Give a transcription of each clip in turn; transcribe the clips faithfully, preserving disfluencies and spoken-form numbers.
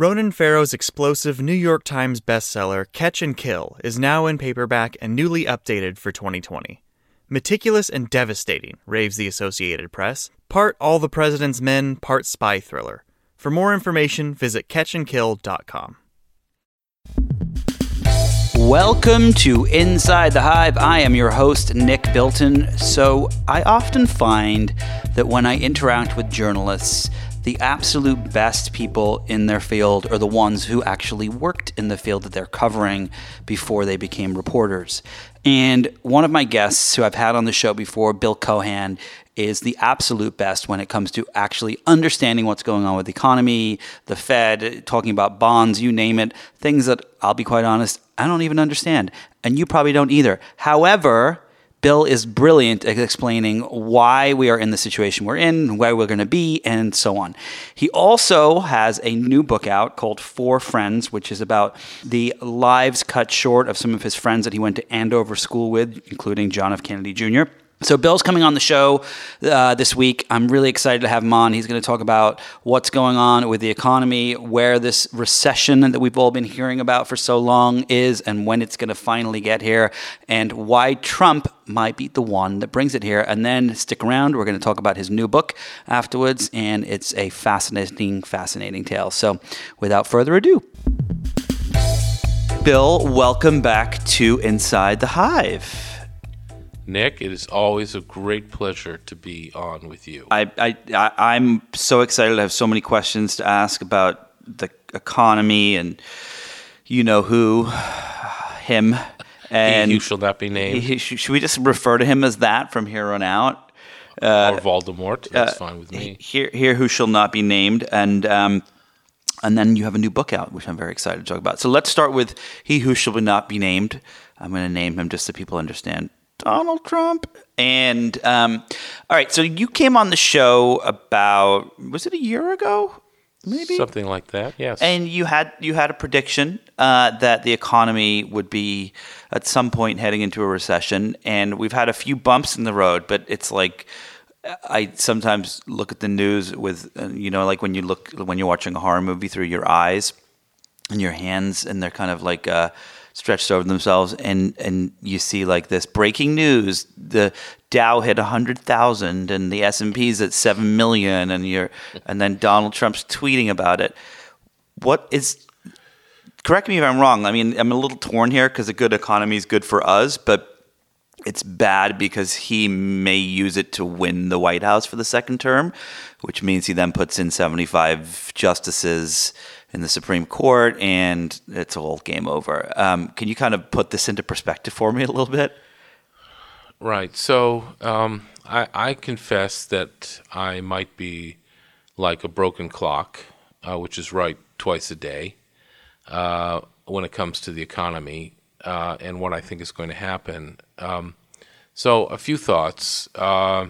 Ronan Farrow's explosive New York Times bestseller, Catch and Kill, is now in paperback and newly updated for twenty twenty. Meticulous and devastating, raves the Associated Press. Part All the President's Men, part spy thriller. For more information, visit catch and kill dot com. Welcome to Inside the Hive. I am your host, Nick Bilton. So I often find that when I interact with journalists, the absolute best people in their field are the ones who actually worked in the field that they're covering before they became reporters. And one of my guests who I've had on the show before, Bill Cohan, is the absolute best when it comes to actually understanding what's going on with the economy, the Fed, talking about bonds, you name it, things that, I'll be quite honest, I don't even understand. And you probably don't either. However, Bill is brilliant at explaining why we are in the situation we're in, where we're going to be, and so on. He also has a new book out called Four Friends, which is about the lives cut short of some of his friends that he went to Andover school with, including John F. Kennedy Junior So Bill's coming on the show uh, this week. I'm really excited to have him on. He's going to talk about what's going on with the economy, where this recession that we've all been hearing about for so long is, and when it's going to finally get here, and why Trump might be the one that brings it here. And then stick around. We're going to talk about his new book afterwards, and it's a fascinating, fascinating tale. So without further ado. Bill, welcome back to Inside the Hive. Nick, it is always a great pleasure to be on with you. I, I, I, I'm so excited. I have so many questions to ask about the economy and you know who, him. And he who shall not be named. He, should we just refer to him as that from here on out? Uh, or Voldemort. That's uh, fine with me. Here, here who shall not be named. And um, and then you have a new book out, which I'm very excited to talk about. So let's start with he who shall not be named. I'm going to name him just so people understand. Donald Trump. And, um, all right, so you came on the show about, was it a year ago? Maybe? Something like that, yes. And you had you had a prediction uh, that the economy would be at some point heading into a recession. And we've had a few bumps in the road, but it's like I sometimes look at the news with, uh, you know, like when you look, when you're watching a horror movie through your eyes and your hands, and they're kind of like, uh, stretched over themselves, and, and you see like this breaking news, the Dow hit one hundred thousand and the S and P's at seven million, and you're and then Donald Trump's tweeting about it. What is correct me if I'm wrong. I mean, I'm a little torn here because a good economy is good for us, but it's bad because he may use it to win the White House for the second term, which means he then puts in seventy-five justices in the Supreme Court, and it's all game over. Um, can you kind of put this into perspective for me a little bit? Right. So um, I, I confess that I might be like a broken clock, uh, which is right twice a day uh, when it comes to the economy uh, and what I think is going to happen. Um, so a few thoughts. Uh,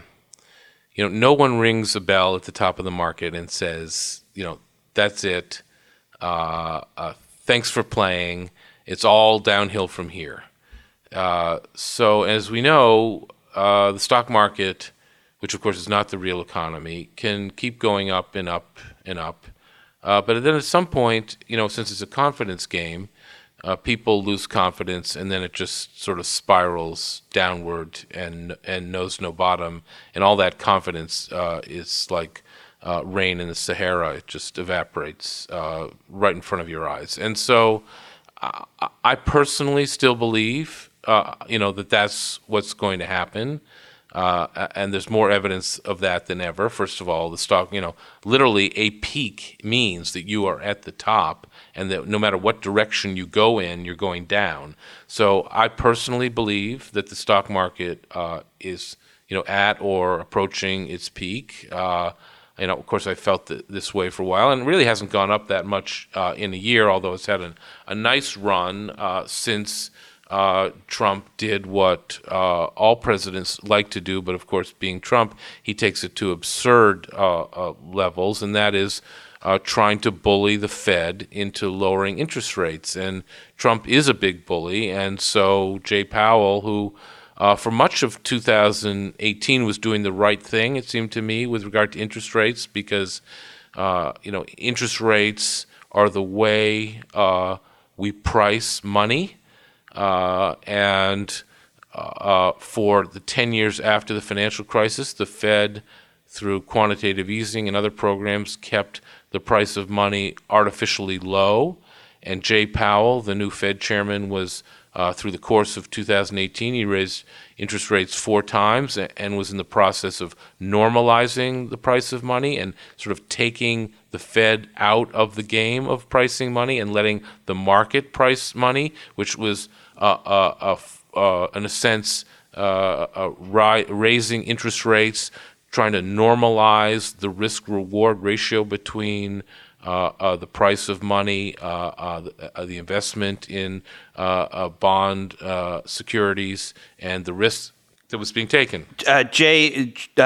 you know, no one rings a bell at the top of the market and says, you know, that's it. Uh, uh, thanks for playing. It's all downhill from here. Uh, so as we know, uh, the stock market, which of course is not the real economy, can keep going up and up and up. Uh, but then at some point, you know, since it's a confidence game, uh, people lose confidence, and then it just sort of spirals downward and and knows no bottom. And all that confidence uh, is like Uh, rain in the Sahara. It just evaporates uh, right in front of your eyes. And so uh, I personally still believe, uh, you know, that that's what's going to happen. Uh, and there's more evidence of that than ever. First of all, the stock, you know, literally a peak means that you are at the top, and that no matter what direction you go in, you're going down. So I personally believe that the stock market uh, is, you know, at or approaching its peak. Uh, You know, of course, I felt th- this way for a while, and it really hasn't gone up that much uh, in a year, although it's had an, a nice run uh, since uh, Trump did what uh, all presidents like to do. But, of course, being Trump, he takes it to absurd uh, uh, levels, and that is uh, trying to bully the Fed into lowering interest rates. And Trump is a big bully, and so Jay Powell, who Uh, for much of two thousand eighteen was doing the right thing, it seemed to me, with regard to interest rates, because, uh, you know, interest rates are the way uh, we price money. Uh, and uh, for the ten years after the financial crisis, the Fed, through quantitative easing and other programs, kept the price of money artificially low. And Jay Powell, the new Fed chairman, was uh, through the course of two thousand eighteen, he raised interest rates four times and was in the process of normalizing the price of money and sort of taking the Fed out of the game of pricing money and letting the market price money, which was, uh, uh, uh, uh, in a sense, uh, uh, ri- raising interest rates, trying to normalize the risk-reward ratio between Uh, uh, the price of money, uh, uh, the, uh, the investment in uh, uh, bond uh, securities, and the risk that was being taken. Uh, Jay, uh,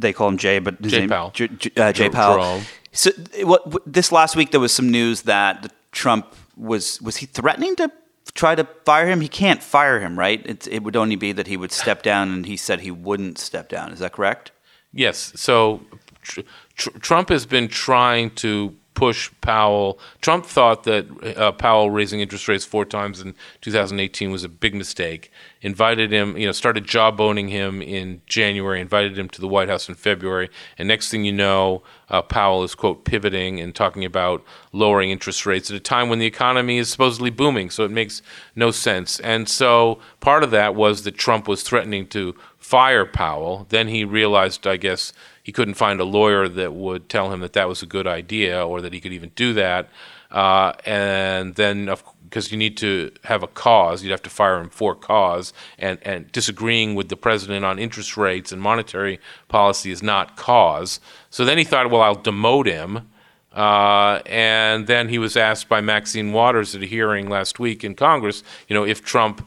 they call him Jay, but his Jay name, Powell. J, J, uh, Jay Powell. Jerome. So, what, this last week there was some news that Trump was was he threatening to try to fire him? He can't fire him, right? It, it would only be that he would step down, and he said he wouldn't step down. Is that correct? Yes. So, tr- tr- Trump has been trying to push Powell. Trump thought that uh, Powell raising interest rates four times in two thousand eighteen was a big mistake. Invited him, you know, started jawboning him in January, invited him to the White House in February, and next thing you know, uh, Powell is, quote, pivoting and talking about lowering interest rates at a time when the economy is supposedly booming, so it makes no sense. And so part of that was that Trump was threatening to fire Powell. Then he realized, I guess, he couldn't find a lawyer that would tell him that that was a good idea or that he could even do that. Uh, and then, because you need to have a cause, you'd have to fire him for cause. And, and disagreeing with the president on interest rates and monetary policy is not cause. So then he thought, well, I'll demote him. Uh, and then he was asked by Maxine Waters at a hearing last week in Congress, you know, if Trump,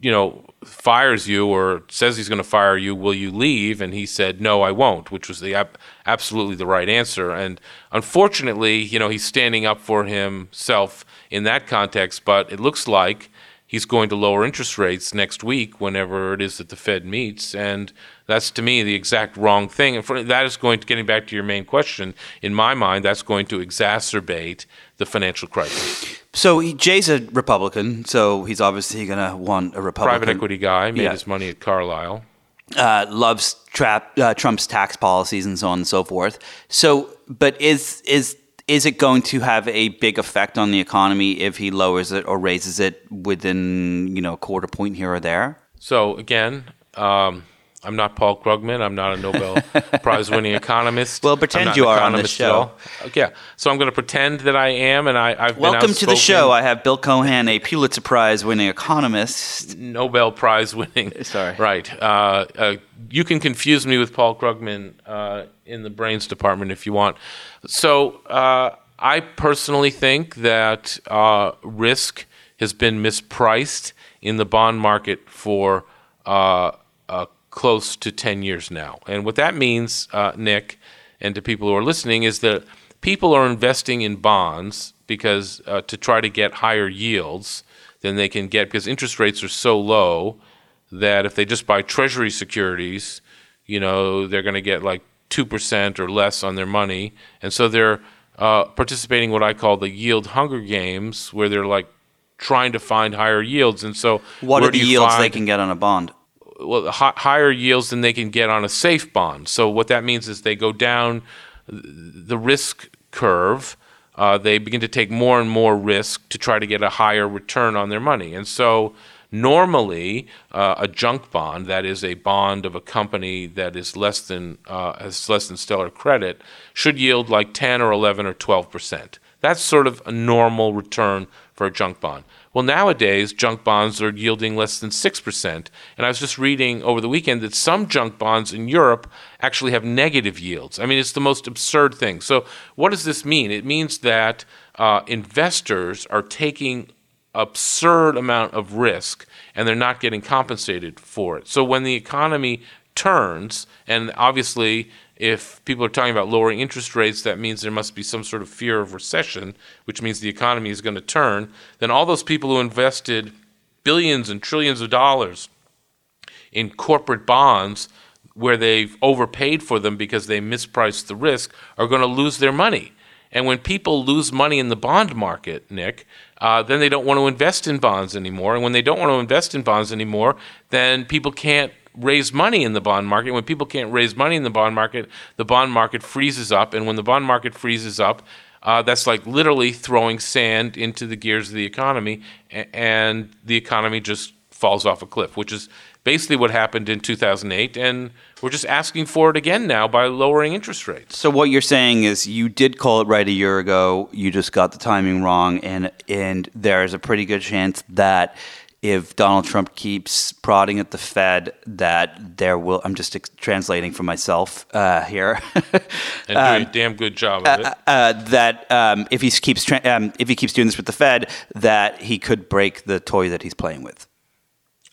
you know, fires you or says he's going to fire you, will you leave? And he said, no, I won't, which was the ab- absolutely the right answer. And unfortunately, you know, he's standing up for himself in that context, but it looks like he's going to lower interest rates next week whenever it is that the Fed meets. And that's, to me, the exact wrong thing. And for, that is going to, getting back to your main question, in my mind, that's going to exacerbate the financial crisis. So he, Jay's a Republican, so he's obviously going to want a Republican. Private equity guy, made yeah. his money at Carlyle. Uh, loves tra- uh, Trump's tax policies and so on and so forth. So, but is is is it going to have a big effect on the economy if he lowers it or raises it within, you know, a quarter point here or there? So again, um, I'm not Paul Krugman. I'm not a Nobel Prize-winning economist. Well, pretend you are on the show. Yeah, so I'm going to pretend that I am, and I, I've been outspoken. Welcome to the show. I have Bill Cohan, a Pulitzer Prize-winning economist. Nobel Prize-winning. Sorry. Right. Uh, uh, you can confuse me with Paul Krugman uh, in the brains department if you want. So uh, I personally think that uh, risk has been mispriced in the bond market for uh, uh close to ten years now. And what that means, uh, Nick, and to people who are listening, is that people are investing in bonds because uh, to try to get higher yields than they can get because interest rates are so low that if they just buy Treasury securities, you know, they're going to get like two percent or less on their money. And so they're uh, participating in what I call the yield hunger games, where they're like trying to find higher yields. And so what are the yields they can get on a bond? Well, h- higher yields than they can get on a safe bond. So what that means is they go down the risk curve. Uh, they begin to take more and more risk to try to get a higher return on their money. And so normally uh, a junk bond, that is a bond of a company that is less than uh, has less than stellar credit, should yield like ten or eleven or twelve percent. That's sort of a normal return for a junk bond. Well, nowadays, junk bonds are yielding less than six percent. And I was just reading over the weekend that some junk bonds in Europe actually have negative yields. I mean, it's the most absurd thing. So what does this mean? It means that uh, investors are taking absurd amount of risk, and they're not getting compensated for it. So when the economy turns, and obviously if people are talking about lowering interest rates, that means there must be some sort of fear of recession, which means the economy is going to turn. Then all those people who invested billions and trillions of dollars in corporate bonds where they've overpaid for them because they mispriced the risk are going to lose their money. And when people lose money in the bond market, Nick, uh, then they don't want to invest in bonds anymore. And when they don't want to invest in bonds anymore, then people can't raise money in the bond market. When people can't raise money in the bond market, the bond market freezes up. And when the bond market freezes up, uh, that's like literally throwing sand into the gears of the economy, and the economy just falls off a cliff, which is basically what happened in two thousand eight, and we're just asking for it again now by lowering interest rates. So what you're saying is you did call it right a year ago, you just got the timing wrong, and and there is a pretty good chance that if Donald Trump keeps prodding at the Fed, that there will – I'm just ex- translating for myself uh, here. And doing um, a damn good job of it. Uh, uh, that um, if, he keeps tra- um, if he keeps doing this with the Fed, that he could break the toy that he's playing with.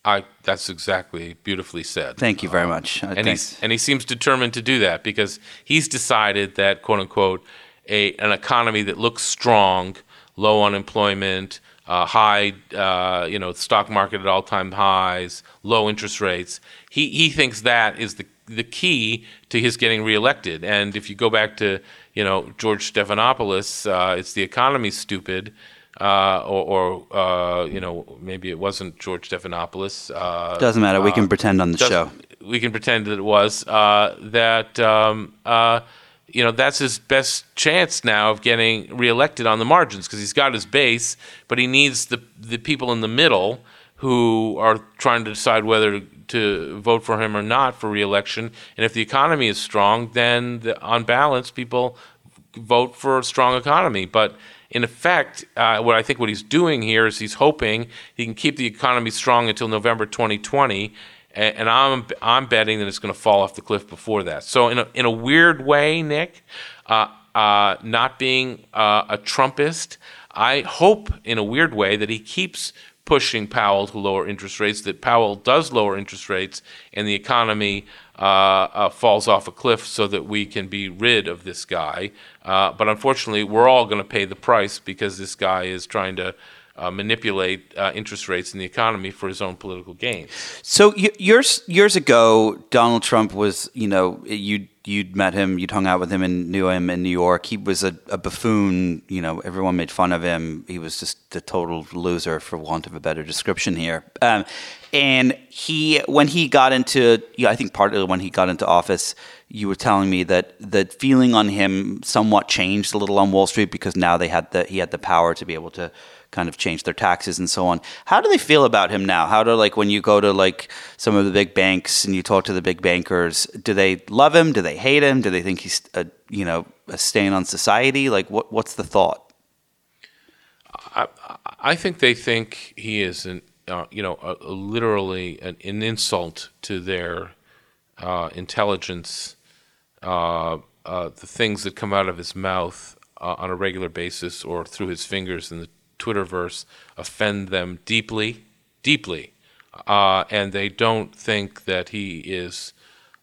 I, that's exactly beautifully said. Thank you very much. Um, and, he's, and he seems determined to do that because he's decided that, quote unquote, a, an economy that looks strong, low unemployment, uh, high, uh, you know, stock market at all-time highs, low interest rates. He he thinks that is the the key to his getting reelected. And if you go back to, you know, George Stephanopoulos, uh, it's the economy's stupid. Uh, or, or uh, you know, maybe it wasn't George Stephanopoulos. Uh, doesn't matter. Uh, we can pretend on the show. We can pretend that it was. Uh, that, um, uh, you know, that's his best chance now of getting reelected on the margins because he's got his base, but he needs the the people in the middle who are trying to decide whether to vote for him or not for reelection. And if the economy is strong, then the, on balance, people vote for a strong economy. But in effect, uh, what I think what he's doing here is he's hoping he can keep the economy strong until November twenty twenty, and, and I'm I'm betting that it's going to fall off the cliff before that. So in a, in a weird way, Nick, uh, uh, not being uh, a Trumpist, I hope in a weird way that he keeps pushing Powell to lower interest rates, that Powell does lower interest rates, and the economy uh, uh, falls off a cliff so that we can be rid of this guy. Uh, but unfortunately, we're all going to pay the price because this guy is trying to uh, manipulate uh, interest rates in the economy for his own political gain. So y- years years ago, Donald Trump was, you know, you you'd met him, you'd hung out with him and knew him in New York. He was a, a buffoon. You know, everyone made fun of him. He was just a total loser, for want of a better description here. Um, and he, when he got into, you know, I think partly when he got into office, you were telling me that the feeling on him somewhat changed a little on Wall Street because now they had the he had the power to be able to kind of change their taxes and so on. How do they feel about him now? How do, like, when you go to, like, some of the big banks and you talk to the big bankers, do they love him? Do they hate him? Do they think he's a, you know, a stain on society? Like, what what's the thought? I I think they think he is an uh, you know a, a literally an, an insult to their uh, intelligence. Uh, uh, the things that come out of his mouth uh, on a regular basis or through his fingers in the Twitterverse offend them deeply, deeply, uh, and they don't think that he is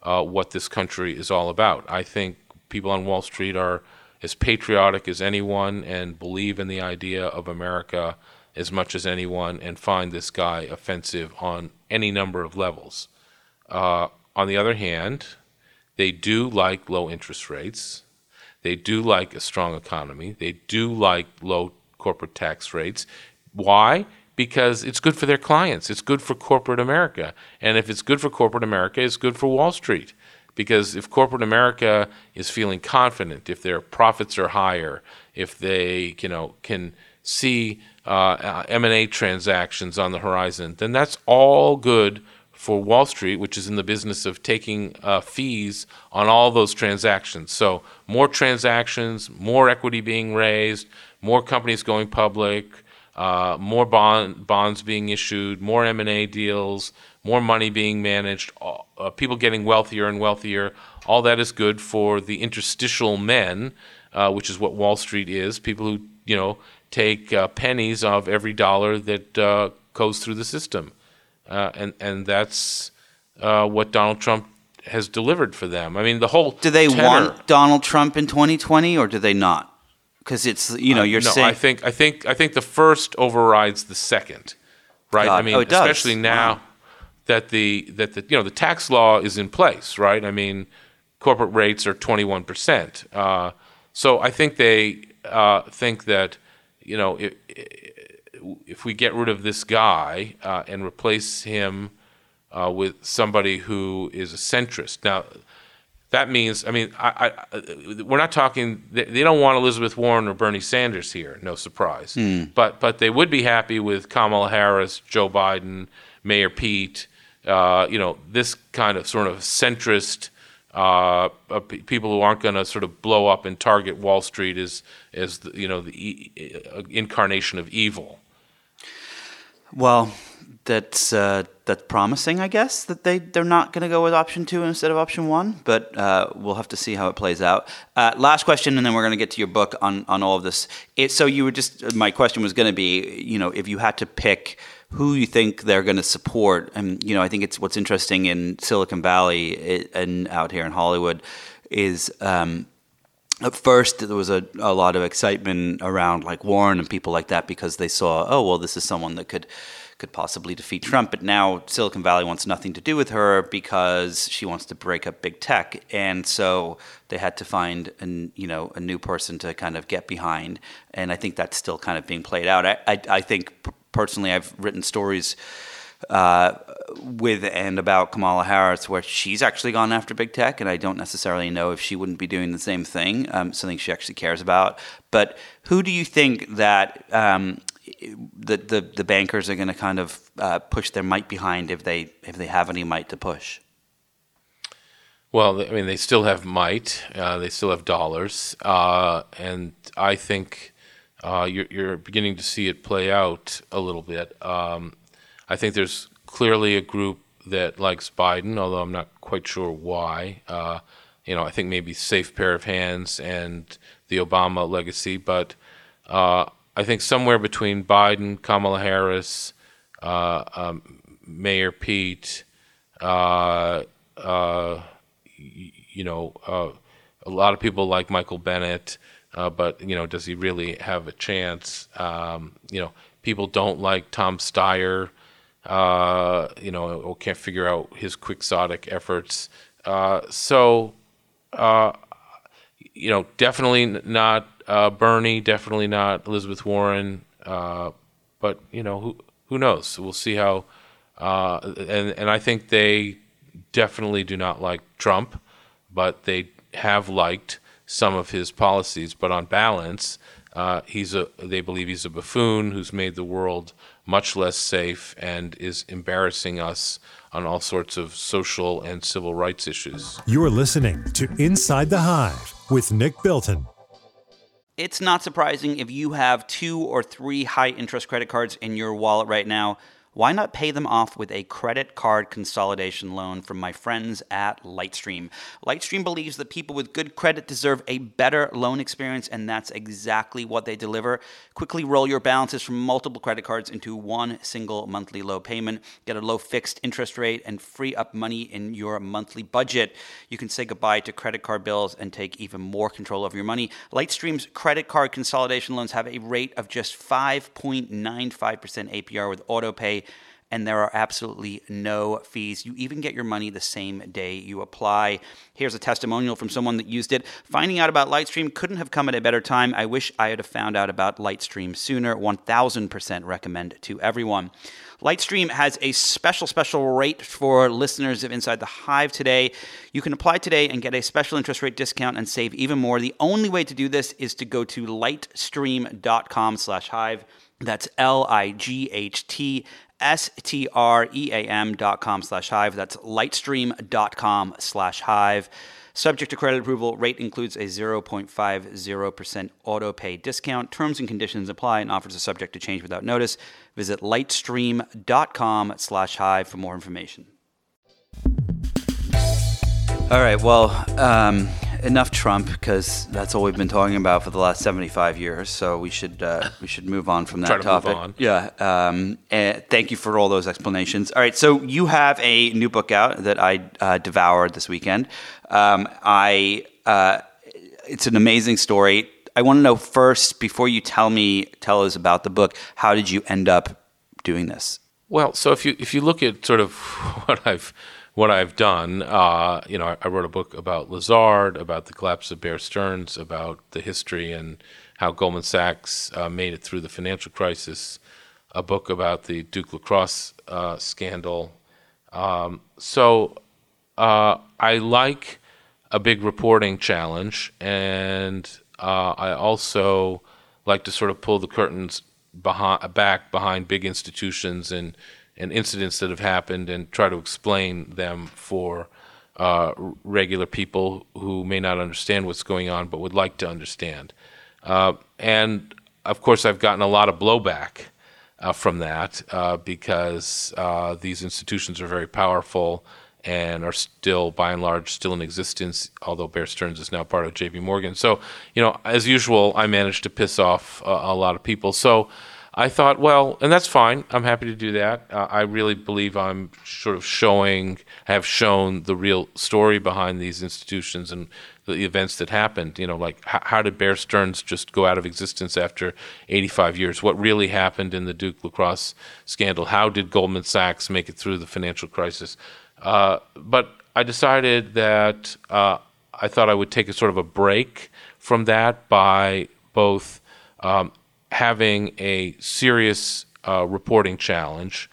uh, what this country is all about. I think people on Wall Street are as patriotic as anyone and believe in the idea of America as much as anyone and find this guy offensive on any number of levels. Uh, on the other hand, they do like low interest rates. They do like a strong economy. They do like low corporate tax rates. Why? Because it's good for their clients. It's good for corporate America. And if it's good for corporate America, it's good for Wall Street. Because if corporate America is feeling confident, if their profits are higher, if they, you know, can see uh, M and A transactions on the horizon, then that's all good for Wall Street, which is in the business of taking uh, fees on all those transactions. So more transactions, more equity being raised, more companies going public, uh, more bond, bonds being issued, more M and A deals, more money being managed, uh, people getting wealthier and wealthier. All that is good for the interstitial men, uh, which is what Wall Street is, people who, you know, take uh, pennies of every dollar that uh, goes through the system. Uh, and and that's uh, what Donald Trump has delivered for them. I mean, the whole do they tenor, want Donald Trump in twenty twenty or do they not? Because it's you know you're I, no, saying I think I think I think the first overrides the second, right? God. I mean, oh, it especially does. now wow. that the that the you know the tax law is in place, right? I mean, corporate rates are twenty-one percent. Uh, so I think they uh, think that, you know, if, if we get rid of this guy uh, and replace him uh, with somebody who is a centrist. Now, that means, I mean, I, I, we're not talking, they don't want Elizabeth Warren or Bernie Sanders here, no surprise. Mm. But but they would be happy with Kamala Harris, Joe Biden, Mayor Pete, uh, you know, this kind of sort of centrist uh, people who aren't going to sort of blow up and target Wall Street as, as the, you know, the e- incarnation of evil. Well, that's uh, that's promising, I guess, that they, they're not going to go with option two instead of option one, but uh, we'll have to see how it plays out. Uh, last question, and then we're going to get to your book on, on all of this. It, so you were just, my question was going to be, you know, if you had to pick who you think they're going to support, and, you know, I think it's what's interesting in Silicon Valley and out here in Hollywood is... Um, At first, there was a, a lot of excitement around like Warren and people like that because they saw, oh, well, this is someone that could could possibly defeat Trump. But now Silicon Valley wants nothing to do with her because she wants to break up big tech. And so they had to find an, you know, a new person to kind of get behind. And I think that's still kind of being played out. I, I, I think personally I've written stories Uh, with and about Kamala Harris, where she's actually gone after big tech, and I don't necessarily know if she wouldn't be doing the same thing, um, something she actually cares about. But who do you think that um, the, the the bankers are going to kind of uh, push their might behind if they if they have any might to push? Well, I mean, they still have might, uh, they still have dollars, uh, and I think uh, you're, you're beginning to see it play out a little bit. Um, I think there's clearly a group that likes Biden, although I'm not quite sure why. Uh, you know, I think maybe safe pair of hands and the Obama legacy. But uh, I think somewhere between Biden, Kamala Harris, uh, um, Mayor Pete, uh, uh, you know, uh, a lot of people like Michael Bennett. Uh, but, you know, does he really have a chance? Um, you know, people don't like Tom Steyer. Uh, you know, or can't figure out his quixotic efforts. Uh, so, uh, you know, definitely not uh, Bernie, definitely not Elizabeth Warren. Uh, but you know, who who knows? We'll see how. Uh, and and I think they definitely do not like Trump, but they have liked some of his policies. But on balance, uh, he's a. They believe he's a buffoon who's made the world much less safe, and is embarrassing us on all sorts of social and civil rights issues. You're listening to Inside the Hive with Nick Bilton. It's not surprising if you have two or three high-interest credit cards in your wallet right now. Why not pay them off with a credit card consolidation loan from my friends at Lightstream? Lightstream believes that people with good credit deserve a better loan experience, and that's exactly what they deliver. Quickly roll your balances from multiple credit cards into one single monthly low payment, get a low fixed interest rate, and free up money in your monthly budget. You can say goodbye to credit card bills and take even more control of your money. Lightstream's credit card consolidation loans have a rate of just five point nine five percent A P R with autopay, and there are absolutely no fees. You even get your money the same day you apply. Here's a testimonial from someone that used it. Finding out about Lightstream couldn't have come at a better time. I wish I had found out about Lightstream sooner. one thousand percent recommend to everyone. Lightstream has a special, special rate for listeners of Inside the Hive today. You can apply today and get a special interest rate discount and save even more. The only way to do this is to go to lightstream.com slash hive. That's L I G H T S T R E A M dot com slash hive. That's lightstream.com slash hive. Subject to credit approval, rate includes a zero point five zero percent auto pay discount. Terms and conditions apply, and offers are subject to change without notice. Visit lightstream.com slash hive for more information. All right, well, um, enough Trump, because that's all we've been talking about for the last seventy-five years. So we should uh, we should move on from that Try to topic. Move on. Yeah. Um, and thank you for all those explanations. All right. So you have a new book out that I uh, devoured this weekend. Um, I uh, it's an amazing story. I want to know first, before you tell me tell us about the book, how did you end up doing this? Well, so if you if you look at sort of what I've What I've done, uh, you know, I, I wrote a book about Lazard, about the collapse of Bear Stearns, about the history and How Goldman Sachs uh, Made It Through the Financial Crisis, a book about the Duke lacrosse uh, scandal. Um, so uh, I like a big reporting challenge, and uh, I also like to sort of pull the curtains behind, back behind big institutions and, and incidents that have happened and try to explain them for uh, regular people who may not understand what's going on but would like to understand. Uh, and, of course, I've gotten a lot of blowback uh, from that uh, because uh, these institutions are very powerful and are still, by and large, still in existence, although Bear Stearns is now part of J P Morgan. So, you know, as usual, I managed to piss off uh, a lot of people. So I thought, well, and that's fine. I'm happy to do that. Uh, I really believe I'm sort of showing, have shown the real story behind these institutions and the events that happened. You know, like h- how did Bear Stearns just go out of existence after eighty-five years? What really happened in the Duke lacrosse scandal? How did Goldman Sachs make it through the financial crisis? Uh, but I decided that uh, I thought I would take a sort of a break from that by both um, having a serious uh, reporting challenge,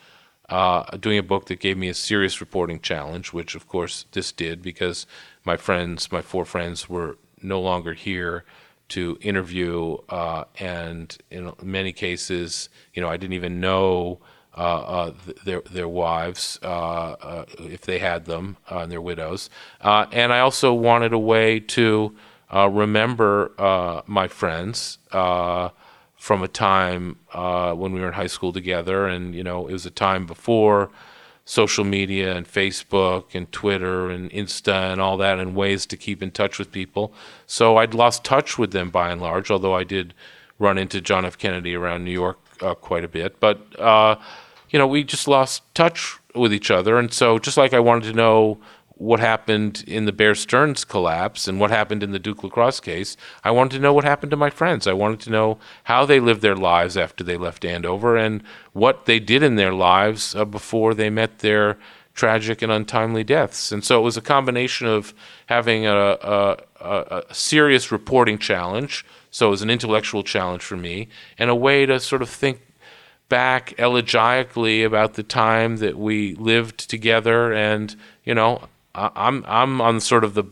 uh, doing a book that gave me a serious reporting challenge, which of course this did because my friends, my four friends, were no longer here to interview, uh, and in many cases, you know, I didn't even know Uh, uh, th- their their wives, uh, uh, if they had them, uh, and their widows. Uh, and I also wanted a way to uh, remember uh, my friends uh, from a time uh, when we were in high school together. And, you know, it was a time before social media and Facebook and Twitter and Insta and all that, and ways to keep in touch with people. So I'd lost touch with them by and large, although I did run into John F. Kennedy around New York uh, quite a bit. But, uh, you know, we just lost touch with each other. And so just like I wanted to know what happened in the Bear Stearns collapse and what happened in the Duke lacrosse case, I wanted to know what happened to my friends. I wanted to know how they lived their lives after they left Andover and what they did in their lives uh, before they met their tragic and untimely deaths. And so it was a combination of having a, a, a, a serious reporting challenge, so it was an intellectual challenge for me, and a way to sort of think back elegiacally about the time that we lived together. And, you know, I'm I'm on sort of the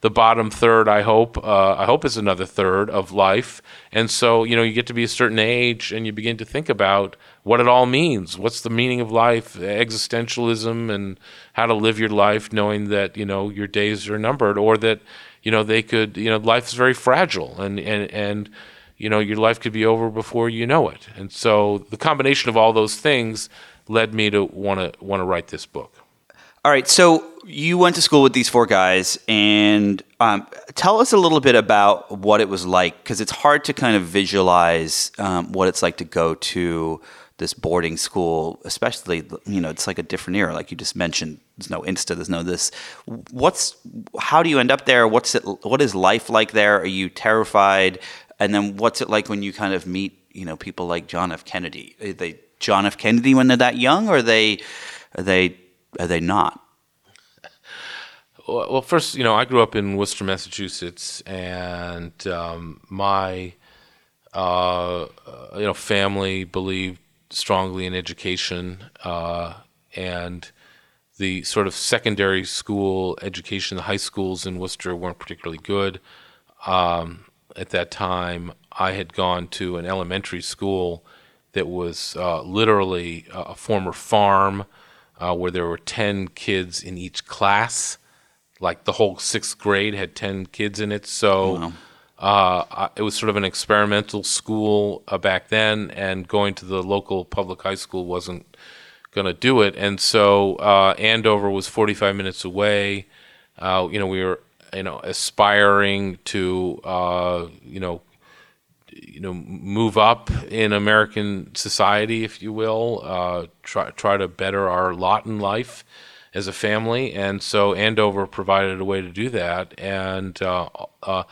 the bottom third, I hope. Uh, I hope it's another third of life. And so, you know, you get to be a certain age and you begin to think about what it all means. What's the meaning of life, existentialism, and how to live your life knowing that, you know, your days are numbered, or that, you know, they could, you know, life is very fragile, and, and, and, you know, your life could be over before you know it. And so the combination of all those things led me to want to want to write this book. All right. So you went to school with these four guys, and um, tell us a little bit about what it was like, because it's hard to kind of visualize um, what it's like to go to this boarding school, especially, you know, it's like a different era. Like you just mentioned, there's no Insta, there's no this. What's, how do you end up there? What's it, what is life like there? Are you terrified? And then what's it like when you kind of meet, you know, people like John F. Kennedy? Are they John F. Kennedy when they're that young, or are they, are they, are they not? Well, first, you know, I grew up in Worcester, Massachusetts, and um, my, uh, you know, family believed strongly in education, uh, and the sort of secondary school education, the high schools in Worcester weren't particularly good. Um, at that time, I had gone to an elementary school that was uh, literally a, a former farm uh, where there were ten kids in each class. Like the whole sixth grade had ten kids in it. So wow. Uh, it was sort of an experimental school uh, back then, and going to the local public high school wasn't going to do it. And so uh, Andover was forty-five minutes away. Uh, you know, we were, you know, aspiring to, uh, you know, you know, move up in American society, if you will, uh, try try to better our lot in life as a family. And so Andover provided a way to do that. And uh, uh,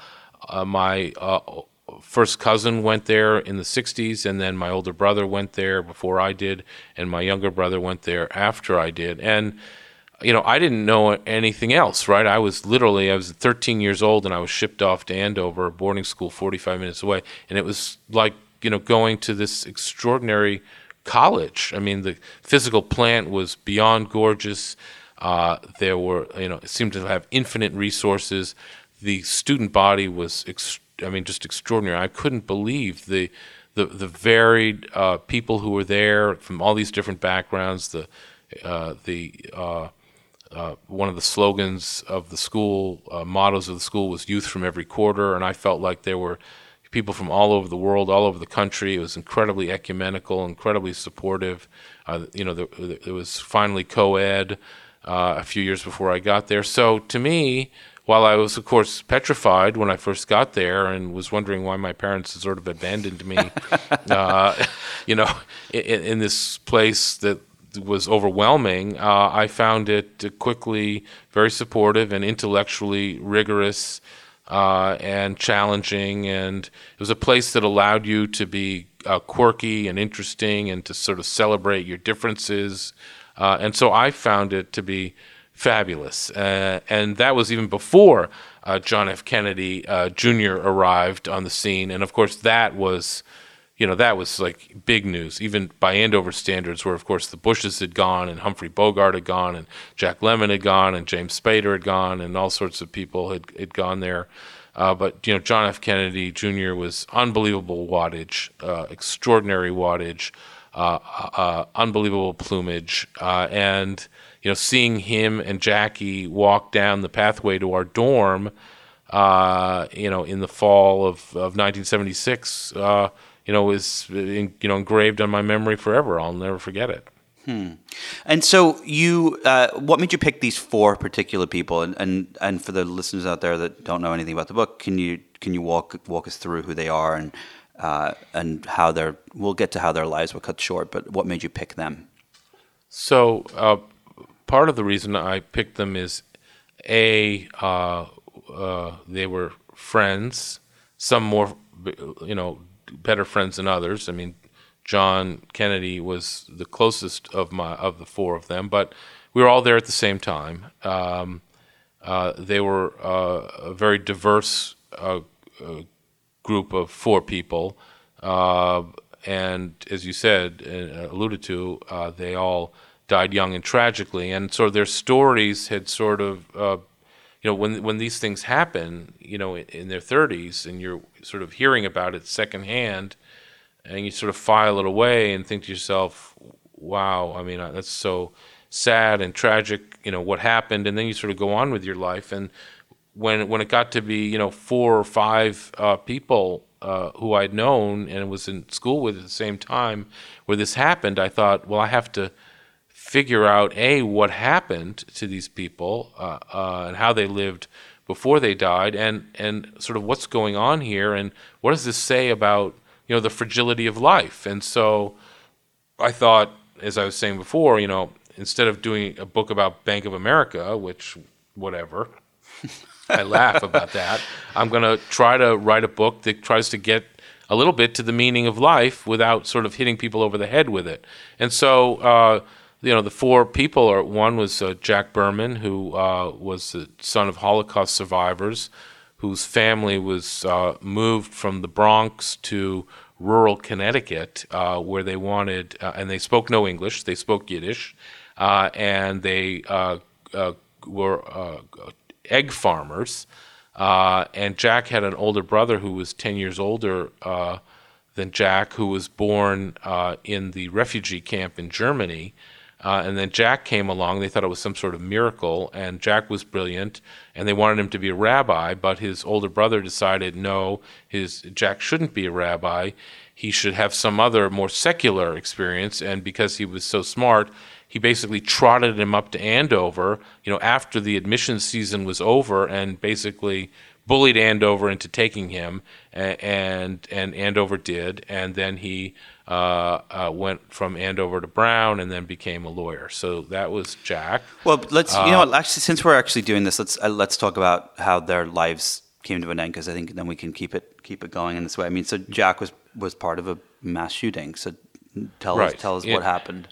Uh, my uh, first cousin went there in the sixties, and then my older brother went there before I did, and my younger brother went there after I did. And you know, I didn't know anything else, right? I was literally, I was thirteen years old, and I was shipped off to Andover, a boarding school forty-five minutes away. And it was like, you know, going to this extraordinary college. I mean, the physical plant was beyond gorgeous. Uh, there were, you know, it seemed to have infinite resources. The student body was, ex- I mean, just extraordinary. I couldn't believe the the, the varied uh, people who were there from all these different backgrounds. The uh, the uh, uh, one of the slogans of the school, uh, mottos of the school was "Youth from Every Quarter," and I felt like there were people from all over the world, all over the country. It was incredibly ecumenical, incredibly supportive. Uh, you know, there, there was finally co-ed uh, a few years before I got there. So to me, while I was, of course, petrified when I first got there and was wondering why my parents had sort of abandoned me, uh, you know, in, in this place that was overwhelming, uh, I found it quickly very supportive and intellectually rigorous uh, and challenging. And it was a place that allowed you to be uh, quirky and interesting and to sort of celebrate your differences. Uh, and so I found it to be fabulous. Uh, and that was even before uh, John F. Kennedy uh, Junior arrived on the scene. And of course, that was, you know, that was like big news, even by Andover standards, where of course the Bushes had gone and Humphrey Bogart had gone and Jack Lemmon had gone and James Spader had gone and all sorts of people had, had gone there. Uh, but, you know, John F. Kennedy Junior was unbelievable wattage, uh, extraordinary wattage, uh, uh, unbelievable plumage. Uh, and You know, seeing him and Jackie walk down the pathway to our dorm, uh, you know, in the fall of, of nineteen seventy-six, uh, you know, is in, you know engraved on my memory forever. I'll never forget it. Hmm. And so, you, uh, what made you pick these four particular people? And, and and for the listeners out there that don't know anything about the book, can you can you walk walk us through who they are and uh, and how their we'll get to how their lives were cut short. But what made you pick them? So. Uh, Part of the reason I picked them is, A, uh, uh, they were friends, some more, you know, better friends than others. I mean, John Kennedy was the closest of my of the four of them, but we were all there at the same time. Um, uh, they were uh, a very diverse uh, uh, group of four people, uh, and as you said, uh, alluded to, uh, they all died young and tragically, and so their stories had sort of, uh, you know, when when these things happen, you know, in, in their thirties, and you're sort of hearing about it secondhand, and you sort of file it away and think to yourself, wow, I mean, that's so sad and tragic, you know, what happened, and then you sort of go on with your life, and when when it got to be, you know, four or five uh, people Uh, who I'd known and was in school with at the same time where this happened, I thought, well, I have to figure out, A, what happened to these people uh, uh, and how they lived before they died, and, and sort of what's going on here, and what does this say about, you know, the fragility of life? And so I thought, as I was saying before, you know, instead of doing a book about Bank of America, which, whatever, I laugh about that, I'm going to try to write a book that tries to get a little bit to the meaning of life without sort of hitting people over the head with it. And so... Uh, You know, the four people are, one was uh, Jack Berman, who uh, was the son of Holocaust survivors, whose family was uh, moved from the Bronx to rural Connecticut, uh, where they wanted, uh, and they spoke no English, they spoke Yiddish, uh, and they uh, uh, were uh, egg farmers. Uh, and Jack had an older brother who was ten years older uh, than Jack, who was born uh, in the refugee camp in Germany. Uh, and then Jack came along. They thought it was some sort of miracle, and Jack was brilliant, and they wanted him to be a rabbi, but his older brother decided, no, his Jack shouldn't be a rabbi. He should have some other more secular experience, and because he was so smart, he basically trotted him up to Andover, you know, after the admission season was over, and basically bullied Andover into taking him, and and Andover did, and then he uh, uh, went from Andover to Brown, and then became a lawyer. So that was Jack. Well, let's uh, you know actually, since we're actually doing this, let's uh, let's talk about how their lives came to an end, because I think then we can keep it keep it going in this way. I mean, so Jack was was part of a mass shooting. So tell right. us tell us it, what happened.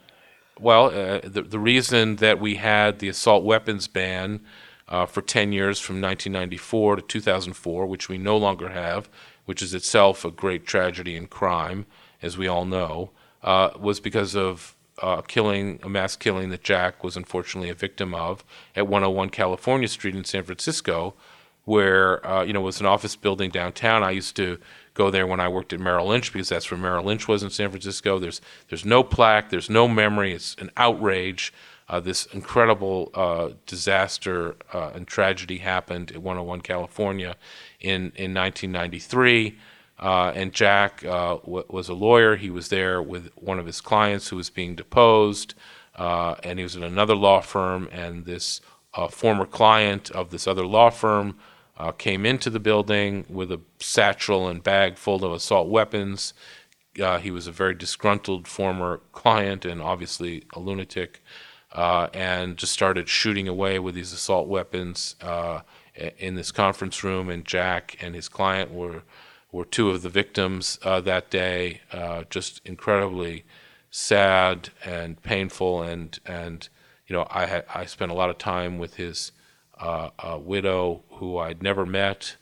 Well, uh, the, the reason that we had the assault weapons ban uh, for ten years from nineteen ninety-four to two thousand four, which we no longer have, which is itself a great tragedy and crime, as we all know, uh, was because of uh, killing, a mass killing that Jack was unfortunately a victim of at one oh one California Street in San Francisco, where uh, you know, it was an office building downtown. I used to go there when I worked at Merrill Lynch because that's where Merrill Lynch was in San Francisco. There's there's no plaque, there's no memory. It's an outrage. Uh, this incredible uh, disaster uh, and tragedy happened at one oh one California in, in nineteen ninety-three. Uh, and Jack uh, w- was a lawyer. He was there with one of his clients who was being deposed, uh, and he was in another law firm. And this uh, former client of this other law firm Uh, came into the building with a satchel and bag full of assault weapons. Uh, he was a very disgruntled former client and obviously a lunatic, uh, and just started shooting away with these assault weapons uh, in this conference room. And Jack and his client were were two of the victims uh, that day. Uh, just incredibly sad and painful. And and you know, I ha- I spent a lot of time with his Uh, a widow who I'd never met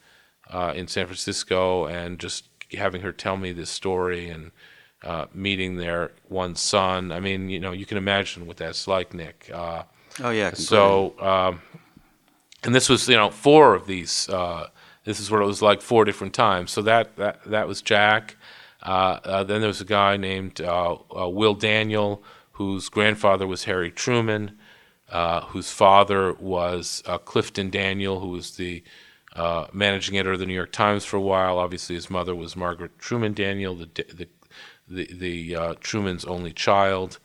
uh, in San Francisco, and just having her tell me this story and uh, meeting their one son. I mean, you know, you can imagine what that's like, Nick. Uh, oh, yeah. Completely. So, um, and this was, you know, four of these. Uh, this is what it was like four different times. So that that, that was Jack. Uh, uh, then there was a guy named uh, uh, Will Daniel, whose grandfather was Harry Truman, Uh, whose father was uh, Clifton Daniel, who was the uh, managing editor of the New York Times for a while. Obviously, his mother was Margaret Truman Daniel, the the the, the uh, Truman's only child.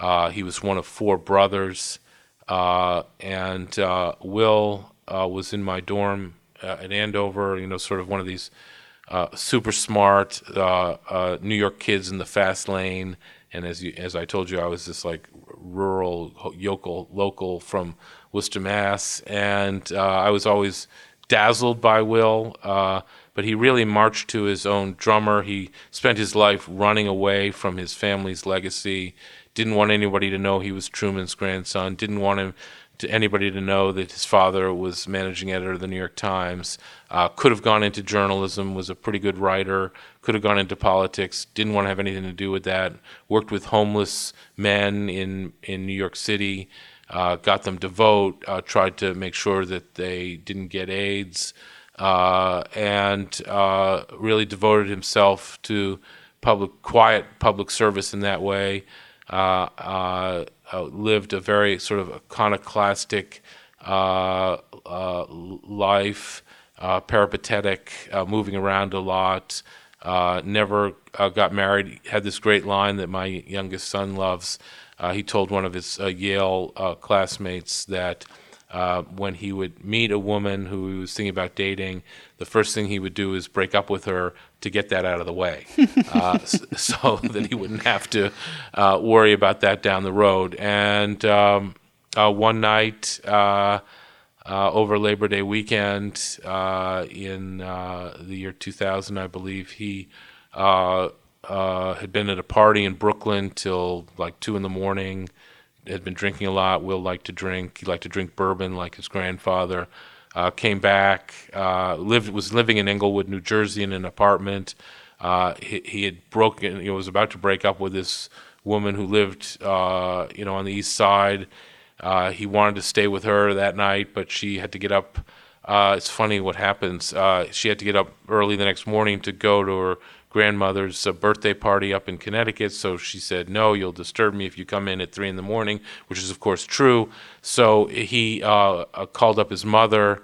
Uh, he was one of four brothers, uh, and uh, Will uh, was in my dorm uh, at Andover. You know, sort of one of these uh, super smart uh, uh, New York kids in the fast lane. And as you, as I told you, I was this like rural yokel local from Worcester, Mass, and uh, I was always dazzled by Will. Uh, but he really marched to his own drummer. He spent his life running away from his family's legacy. Didn't want anybody to know he was Truman's grandson. Didn't want him to anybody to know that his father was managing editor of the New York Times. Uh, could have gone into journalism, was a pretty good writer, could have gone into politics, didn't want to have anything to do with that, worked with homeless men in, in New York City, uh, got them to vote, uh, tried to make sure that they didn't get AIDS, uh, and uh, really devoted himself to public, quiet public service in that way. Uh, uh, uh, lived a very sort of iconoclastic uh, uh, life, uh, peripatetic, uh, moving around a lot, uh, never uh, got married, had this great line that my youngest son loves. Uh, he told one of his uh, Yale uh, classmates that uh, when he would meet a woman who he was thinking about dating, the first thing he would do is break up with her to get that out of the way, uh, so, so that he wouldn't have to uh, worry about that down the road. And um, uh, one night uh, uh, over Labor Day weekend uh, in uh, the year two thousand, I believe, he uh, uh, had been at a party in Brooklyn till like two in the morning, had been drinking a lot. Will liked to drink. He liked to drink bourbon like his grandfather. Uh, came back, uh, lived was living in Englewood, New Jersey, in an apartment. Uh, he, he had broken. He was about to break up with this woman who lived, uh, you know, on the East Side. Uh, he wanted to stay with her that night, but she had to get up. Uh, it's funny what happens. Uh, she had to get up early the next morning to go to her grandmother's uh, birthday party up in Connecticut. So she said, "No, you'll disturb me if you come in at three in the morning," which is, of course, true. So he uh, uh, called up his mother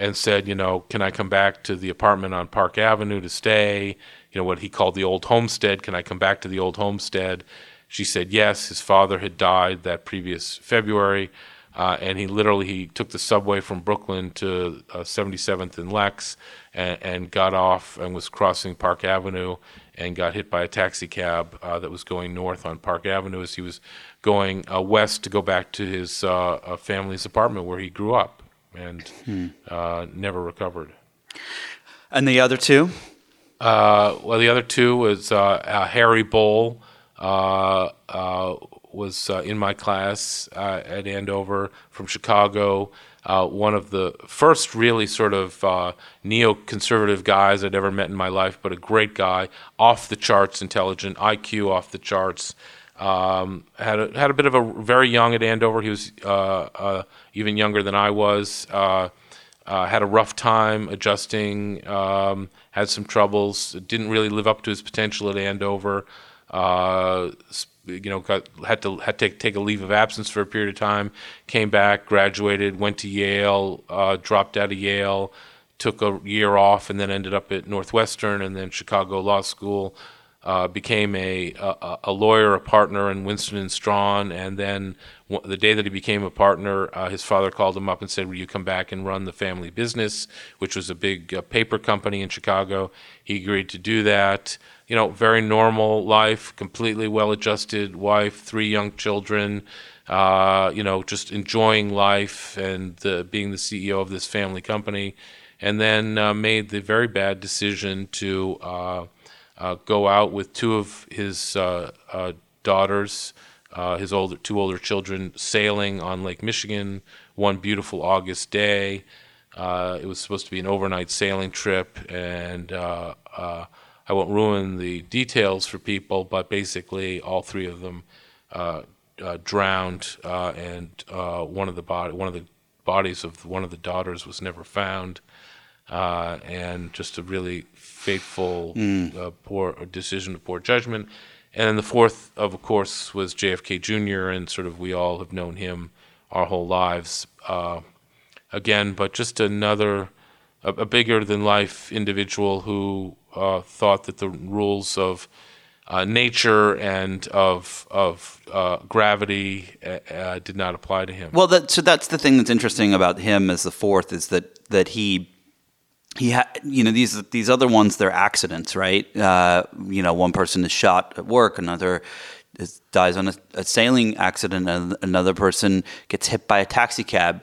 and said, you know, "Can I come back to the apartment on Park Avenue to stay? You know, what he called the old homestead. Can I come back to the old homestead?" She said yes. His father had died that previous February. Uh, and he literally he took the subway from Brooklyn to uh, seventy-seventh and Lex, and, and got off and was crossing Park Avenue and got hit by a taxi cab uh, that was going north on Park Avenue as he was going uh, west to go back to his uh, uh, family's apartment where he grew up, and hmm. uh, never recovered. And the other two? Uh, well, the other two was uh, uh, Harry Bowl, uh, uh, was uh, in my class uh, at Andover from Chicago. Uh, one of the first really sort of uh, neoconservative guys I'd ever met in my life, but a great guy, off the charts intelligent, I Q off the charts. Um, had a, had a bit of a very young at Andover. He was uh, uh, even younger than I was. Uh, uh, had a rough time adjusting. Um, had some troubles. Didn't really live up to his potential at Andover. Uh, you know, got, had to had to take, take a leave of absence for a period of time. Came back, graduated, went to Yale, uh, dropped out of Yale, took a year off, and then ended up at Northwestern and then Chicago Law School. Uh, became a, a a lawyer, a partner in Winston and Strawn, and then w- the day that he became a partner, uh, his father called him up and said, "Will you come back and run the family business?" Which was a big uh, paper company in Chicago. He agreed to do that. You know, very normal life, completely well-adjusted wife, three young children. Uh, you know, just enjoying life and uh, being the C E O of this family company, and then uh, made the very bad decision to. Uh, Uh, go out with two of his uh, uh, daughters, uh, his older two older children, sailing on Lake Michigan one beautiful August day. Uh, it was supposed to be an overnight sailing trip, and uh, uh, I won't ruin the details for people, but basically all three of them uh, uh, drowned, uh, and uh, one of the bod- one of the bodies of one of the daughters was never found, uh, and just a really fateful, mm. uh, poor decision of poor judgment. And then the fourth, of course, was J F K Junior, and sort of we all have known him our whole lives. Uh, again, but just another, a, a bigger-than-life individual who uh, thought that the rules of uh, nature and of of uh, gravity uh, uh, did not apply to him. Well, that, so that's the thing that's interesting about him as the fourth, is that, that he... He ha- you know, these these other ones, they're accidents, right? Uh, you know, one person is shot at work, another is, dies on a, a sailing accident, and another person gets hit by a taxi cab.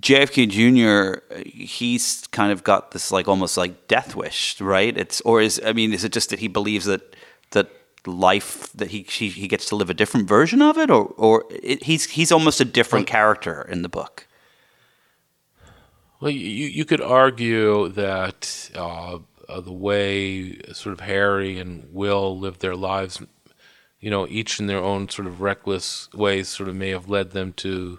J F K Junior, he's kind of got this like almost like death wish, right? It's or is I mean, is it just that he believes that that life that he he, he gets to live a different version of it, or or it, he's he's almost a different character in the book? Well, you you could argue that uh, uh, the way sort of Harry and Will lived their lives, you know, each in their own sort of reckless ways, sort of may have led them to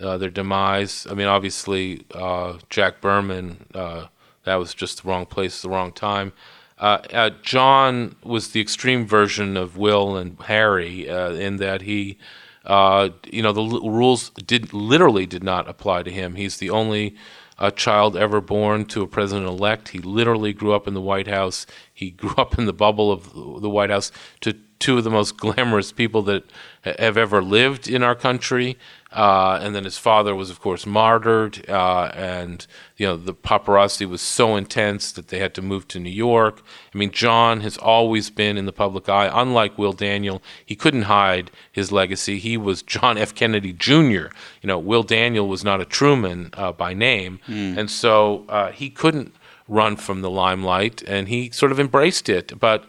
uh, their demise. I mean, obviously, uh, Jack Berman, uh, that was just the wrong place, the wrong time. Uh, uh, John was the extreme version of Will and Harry uh, in that he, uh, you know, the l- rules did literally did not apply to him. He's the only a child ever born to a president-elect. He literally grew up in the White House. He grew up in the bubble of the White House to two of the most glamorous people that have ever lived in our country. Uh, and then his father was, of course, martyred. Uh, and, you know, the paparazzi was so intense that they had to move to New York. I mean, John has always been in the public eye. Unlike Will Daniel, he couldn't hide his legacy. He was John F. Kennedy Junior You know, Will Daniel was not a Truman uh, by name. Mm. And so uh, he couldn't run from the limelight, and he sort of embraced it. But,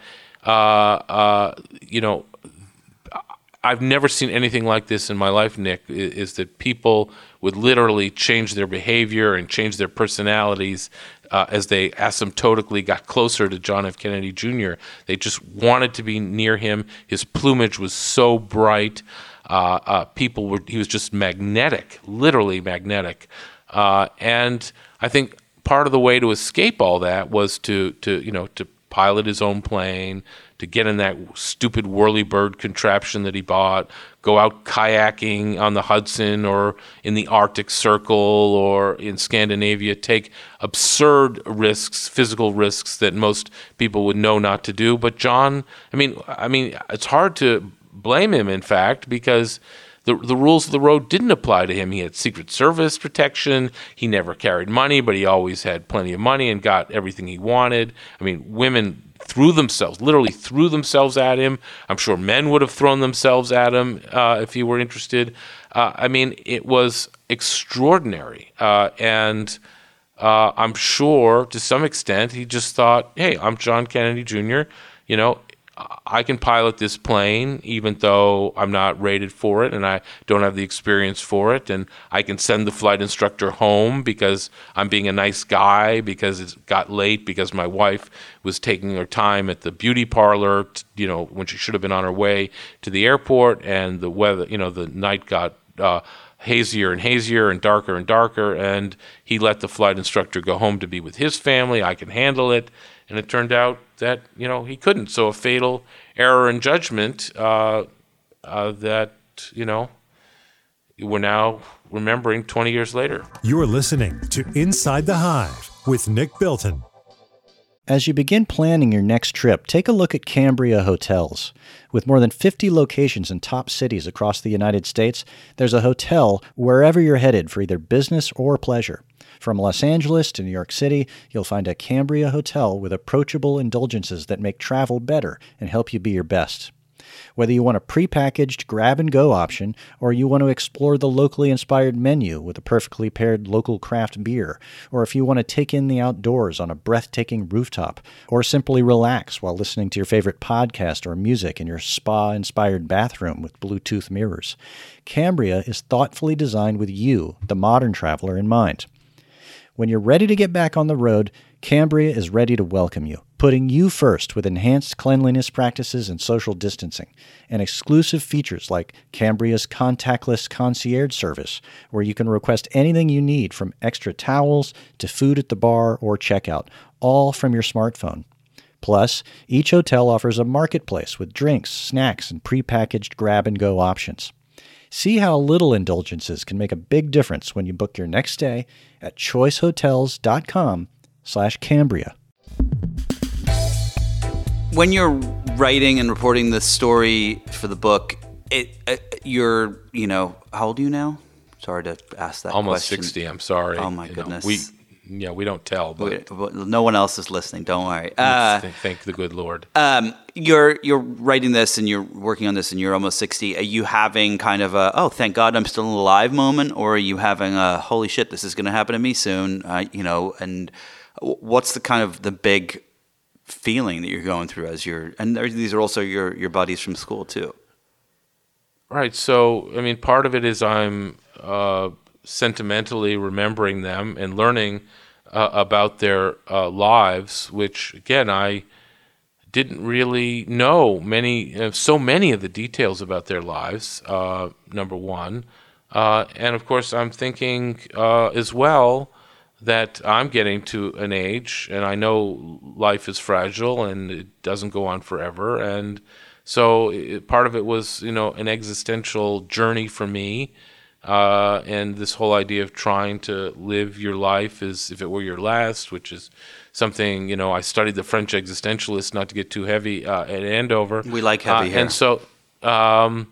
uh, uh, you know, I've never seen anything like this in my life, Nick, is that people would literally change their behavior and change their personalities uh, as they asymptotically got closer to John F. Kennedy Junior They just wanted to be near him. His plumage was so bright. Uh, uh, people were, he was just magnetic, literally magnetic. Uh, and I think part of the way to escape all that was to, to you know, to pilot his own plane, to get in that stupid whirlybird contraption that he bought, go out kayaking on the Hudson or in the Arctic Circle or in Scandinavia, take absurd risks, physical risks that most people would know not to do. But John, I mean, I mean, it's hard to blame him, in fact, because the the rules of the road didn't apply to him. He had Secret Service protection. He never carried money, but he always had plenty of money and got everything he wanted. I mean, women threw themselves, literally threw themselves at him. I'm sure men would have thrown themselves at him uh, if he were interested. Uh, I mean, it was extraordinary. Uh, and uh, I'm sure to some extent he just thought, hey, I'm John Kennedy Junior You know, I can pilot this plane, even though I'm not rated for it and I don't have the experience for it. And I can send the flight instructor home because I'm being a nice guy, because it got late, because my wife was taking her time at the beauty parlor, to, you know, when she should have been on her way to the airport. And the weather, you know, the night got uh, hazier and hazier and darker and darker. And he let the flight instructor go home to be with his family. I can handle it. And it turned out that, you know, he couldn't. So a fatal error in judgment uh, uh, that, you know, we're now remembering twenty years later. You're listening to Inside the Hive with Nick Bilton. As you begin planning your next trip, take a look at Cambria Hotels. With more than fifty locations in top cities across the United States, there's a hotel wherever you're headed for either business or pleasure. From Los Angeles to New York City, you'll find a Cambria hotel with approachable indulgences that make travel better and help you be your best. Whether you want a prepackaged grab-and-go option or you want to explore the locally inspired menu with a perfectly paired local craft beer, or if you want to take in the outdoors on a breathtaking rooftop, or simply relax while listening to your favorite podcast or music in your spa-inspired bathroom with Bluetooth mirrors, Cambria is thoughtfully designed with you, the modern traveler, in mind. When you're ready to get back on the road, Cambria is ready to welcome you, putting you first with enhanced cleanliness practices and social distancing, and exclusive features like Cambria's contactless concierge service, where you can request anything you need from extra towels to food at the bar or checkout, all from your smartphone. Plus, each hotel offers a marketplace with drinks, snacks, and prepackaged grab-and-go options. See how little indulgences can make a big difference when you book your next stay at choicehotels.com slash Cambria. When you're writing and reporting the story for the book, it uh, you're, you know, how old are you now? Sorry to ask that Almost question. sixty, I'm sorry. Oh, my you goodness. Know, we Yeah, we don't tell. But we, no one else is listening, don't worry. Uh, thank, thank the good Lord. Um, you're you're writing this and you're working on this and you're almost sixty. Are you having kind of a, oh, thank God I'm still alive moment? Or are you having a, holy shit, this is going to happen to me soon? Uh, you know, and what's the kind of the big feeling that you're going through as you're, and these are also your, your buddies from school too. Right. So, I mean, part of it is I'm... Uh, sentimentally remembering them and learning uh, about their uh, lives, which again I didn't really know many, uh, so many of the details about their lives. Uh, number one, uh, and of course I'm thinking uh, as well that I'm getting to an age, and I know life is fragile and it doesn't go on forever, and so it, part of it was, you know, an existential journey for me. Uh, and this whole idea of trying to live your life as if it were your last, which is something, you know, I studied the French existentialists, not to get too heavy, uh, at Andover. We like heavy uh, here. And so, um,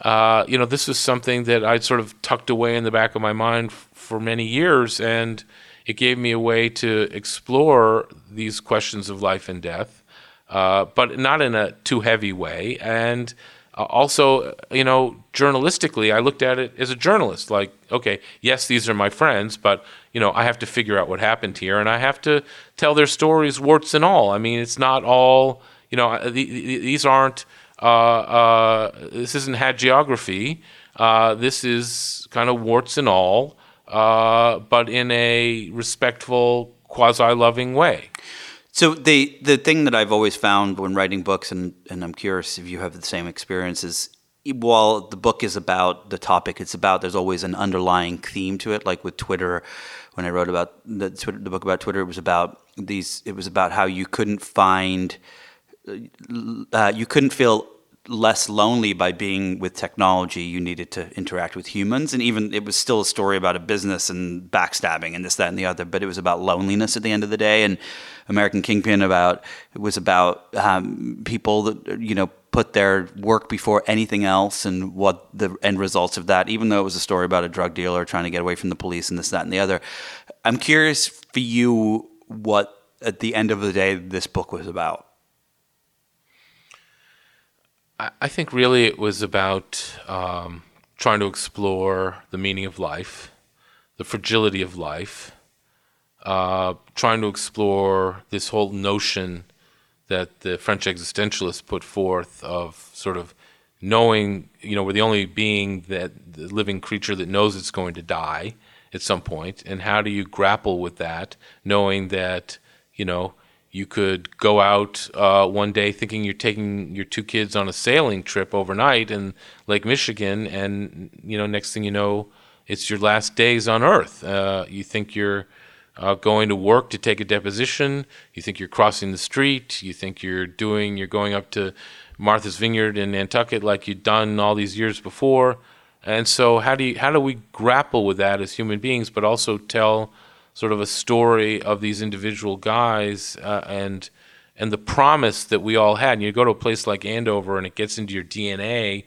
uh, you know, this was something that I'd sort of tucked away in the back of my mind f- for many years, and it gave me a way to explore these questions of life and death, uh, but not in a too heavy way. And also, you know, journalistically, I looked at it as a journalist, like, okay, yes, these are my friends, but, you know, I have to figure out what happened here, and I have to tell their stories, warts and all. I mean, it's not all, you know, these aren't, uh, uh, this isn't hagiography. Uh, this is kind of warts and all, uh, but in a respectful, quasi-loving way. So the the thing that I've always found when writing books, and, and I'm curious if you have the same experience, is while the book is about the topic it's about, there's always an underlying theme to it. Like with Twitter, when I wrote about the, Twitter, the book about Twitter, it was about these. It was about how you couldn't find, uh, you couldn't feel less lonely by being with technology. You needed to interact with humans, and even it was still a story about a business and backstabbing and this, that, and the other, but it was about loneliness at the end of the day. And American Kingpin about it was about um, people that, you know, put their work before anything else, and what the end results of that, even though it was a story about a drug dealer trying to get away from the police and this, that, and the other. I'm curious for you what at the end of the day this book was about. I think really it was about um, trying to explore the meaning of life, the fragility of life, uh, trying to explore this whole notion that the French existentialists put forth of sort of knowing, you know, we're the only being, that the living creature that knows it's going to die at some point, and how do you grapple with that, knowing that, you know, you could go out uh, one day thinking you're taking your two kids on a sailing trip overnight in Lake Michigan, and, you know, next thing you know, it's your last days on Earth. Uh, you think you're uh, going to work to take a deposition. You think you're crossing the street. You think you're doing, you're going up to Martha's Vineyard in Nantucket like you'd done all these years before. And so how do you, how do we grapple with that as human beings, but also tell sort of a story of these individual guys uh, and and the promise that we all had. And you go to a place like Andover and it gets into your D N A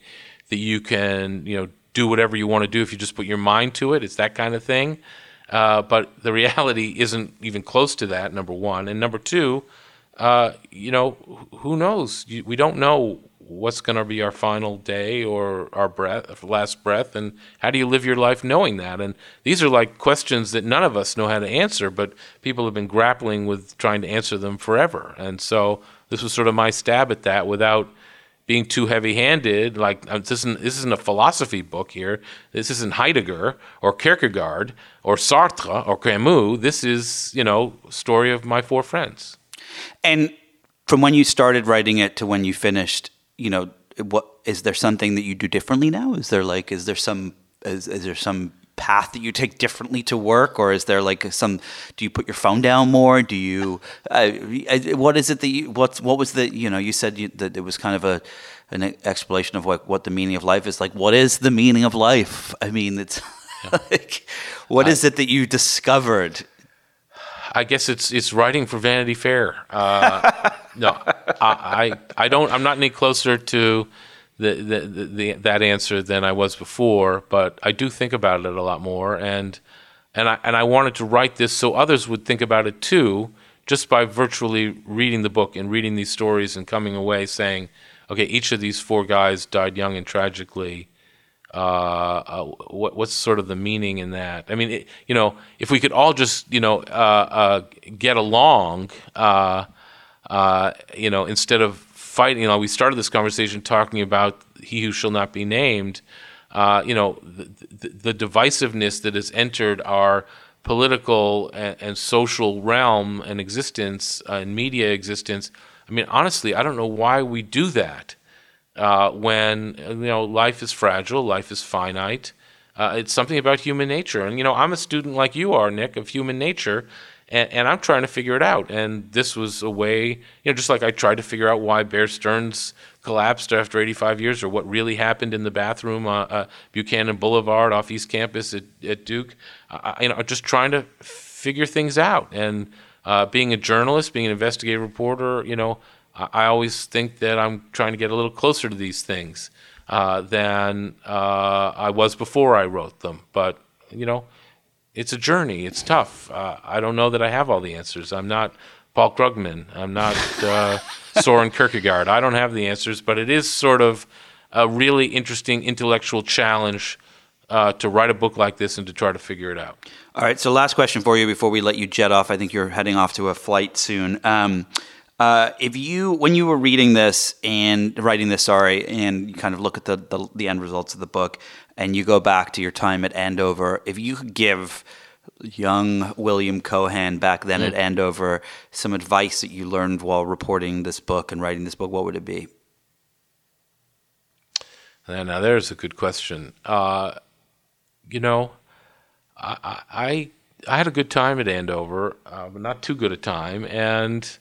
that you can, you know, do whatever you want to do if you just put your mind to it. It's that kind of thing. Uh, but the reality isn't even close to that, number one. And number two, uh, you know, who knows? We don't know what's going to be our final day or our breath, last breath, and how do you live your life knowing that? And these are like questions that none of us know how to answer, but people have been grappling with trying to answer them forever. And so this was sort of my stab at that without being too heavy-handed. Like, this isn't, this isn't a philosophy book here. This isn't Heidegger or Kierkegaard or Sartre or Camus. This is, you know, story of my four friends. And from when you started writing it to when you finished, you know, what is there something that you do differently now? Is there like, is there some, is, is there some path that you take differently to work, or is there like some? Do you put your phone down more? Do you? Uh, what is it that you? What's what was the? You know, you said you, that it was kind of a an explanation of what what the meaning of life is. Like, what is the meaning of life? I mean, it's yeah. like, what I, is it that you discovered? I guess it's it's writing for Vanity Fair. Uh, no, I, I I don't. I'm not any closer to the, the, the, the that answer than I was before, but I do think about it a lot more, and and I and I wanted to write this so others would think about it too, just by virtually reading the book and reading these stories and coming away saying, okay, each of these four guys died young and tragically. Uh, uh, what, what's sort of the meaning in that? I mean, it, you know, if we could all just, you know, uh, uh, get along, uh, uh, you know, instead of fighting, you know, we started this conversation talking about he who shall not be named, uh, you know, the, the, the divisiveness that has entered our political and, and social realm and existence uh, and media existence. I mean, honestly, I don't know why we do that. Uh, when, you know, life is fragile, life is finite. Uh, it's something about human nature. And, you know, I'm a student like you are, Nick, of human nature, and, and I'm trying to figure it out. And this was a way, you know, just like I tried to figure out why Bear Stearns collapsed after eighty-five years or what really happened in the bathroom on uh, uh, Buchanan Boulevard off East Campus at, at Duke. Uh, you know, just trying to figure things out. And uh, being a journalist, being an investigative reporter, you know, I always think that I'm trying to get a little closer to these things uh, than uh, I was before I wrote them. But, you know, it's a journey. It's tough. Uh, I don't know that I have all the answers. I'm not Paul Krugman. I'm not uh, Soren Kierkegaard. I don't have the answers. But it is sort of a really interesting intellectual challenge uh, to write a book like this and to try to figure it out. All right. So last question for you before we let you jet off. I think you're heading off to a flight soon. Um Uh, if you, when you were reading this and writing this, sorry, and you kind of look at the, the the end results of the book, and you go back to your time at Andover, if you could give young William Cohan back then mm. at Andover some advice that you learned while reporting this book and writing this book, what would it be? Now, there's a good question. Uh, you know, I, I I had a good time at Andover, uh, but not too good a time, and.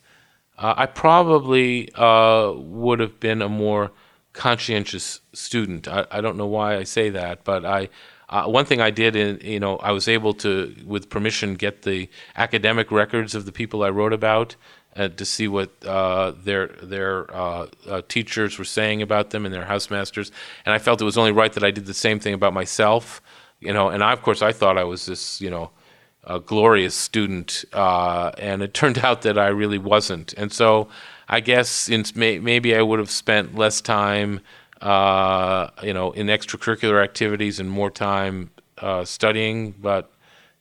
Uh, I probably uh, would have been a more conscientious student. I, I don't know why I say that, but I uh, one thing I did, in, you know, I was able to, with permission, get the academic records of the people I wrote about uh, to see what uh, their their uh, uh, teachers were saying about them and their housemasters. And I felt it was only right that I did the same thing about myself, you know. And I, of course, I thought I was this, you know, a glorious student, uh, and it turned out that I really wasn't. And so I guess in, may, maybe I would have spent less time, uh, you know, in extracurricular activities and more time uh, studying. But,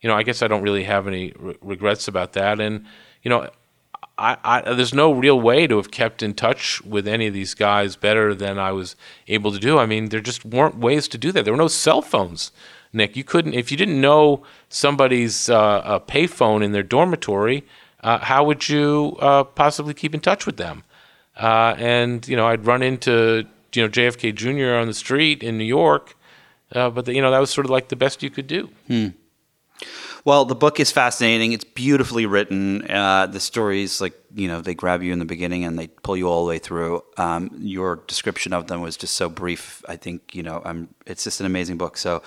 you know, I guess I don't really have any re- regrets about that. And, you know, I, I, there's no real way to have kept in touch with any of these guys better than I was able to do. I mean, there just weren't ways to do that. There were no cell phones, Nick. You couldn't, if you didn't know somebody's uh, payphone in their dormitory, uh, how would you uh, possibly keep in touch with them? Uh, and, you know, I'd run into, you know, J F K Junior on the street in New York, uh, but, the, you know, that was sort of like the best you could do. Hmm. Well, the book is fascinating. It's beautifully written. Uh, the stories, like, you know, they grab you in the beginning and they pull you all the way through. Um, your description of them was just so brief. I think, you know, I'm, it's just an amazing book. So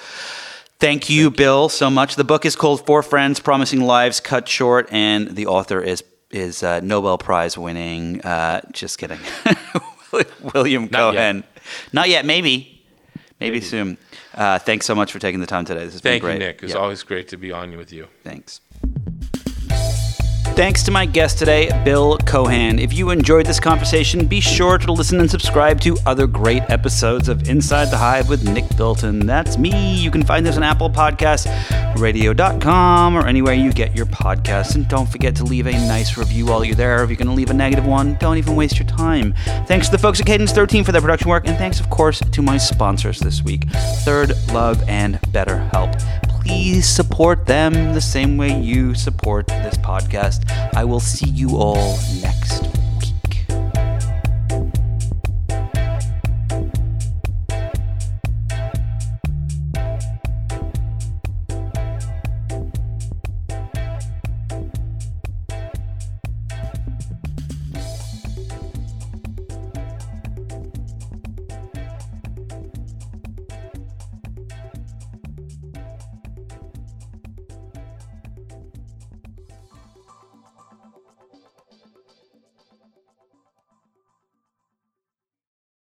thank you, thank Bill, you. so much. The book is called Four Friends, Promising Lives Cut Short, and the author is is uh, Nobel Prize winning. Uh, just kidding. William Not Cohan. Yet. Not yet, maybe. Maybe soon. Uh, thanks so much for taking the time today. This has Thank been great. Thank you, Nick. It's yep. always great to be on with you. Thanks. Thanks to my guest today, Bill Cohan. If you enjoyed this conversation, be sure to listen and subscribe to other great episodes of Inside the Hive with Nick Bilton. That's me. You can find this on Apple Podcasts, radio dot com, or anywhere you get your podcasts. And don't forget to leave a nice review while you're there. If you're going to leave a negative one, don't even waste your time. Thanks to the folks at Cadence thirteen for their production work. And thanks, of course, to my sponsors this week, Third Love and BetterHelp. Please support them the same way you support this podcast. I will see you all next time.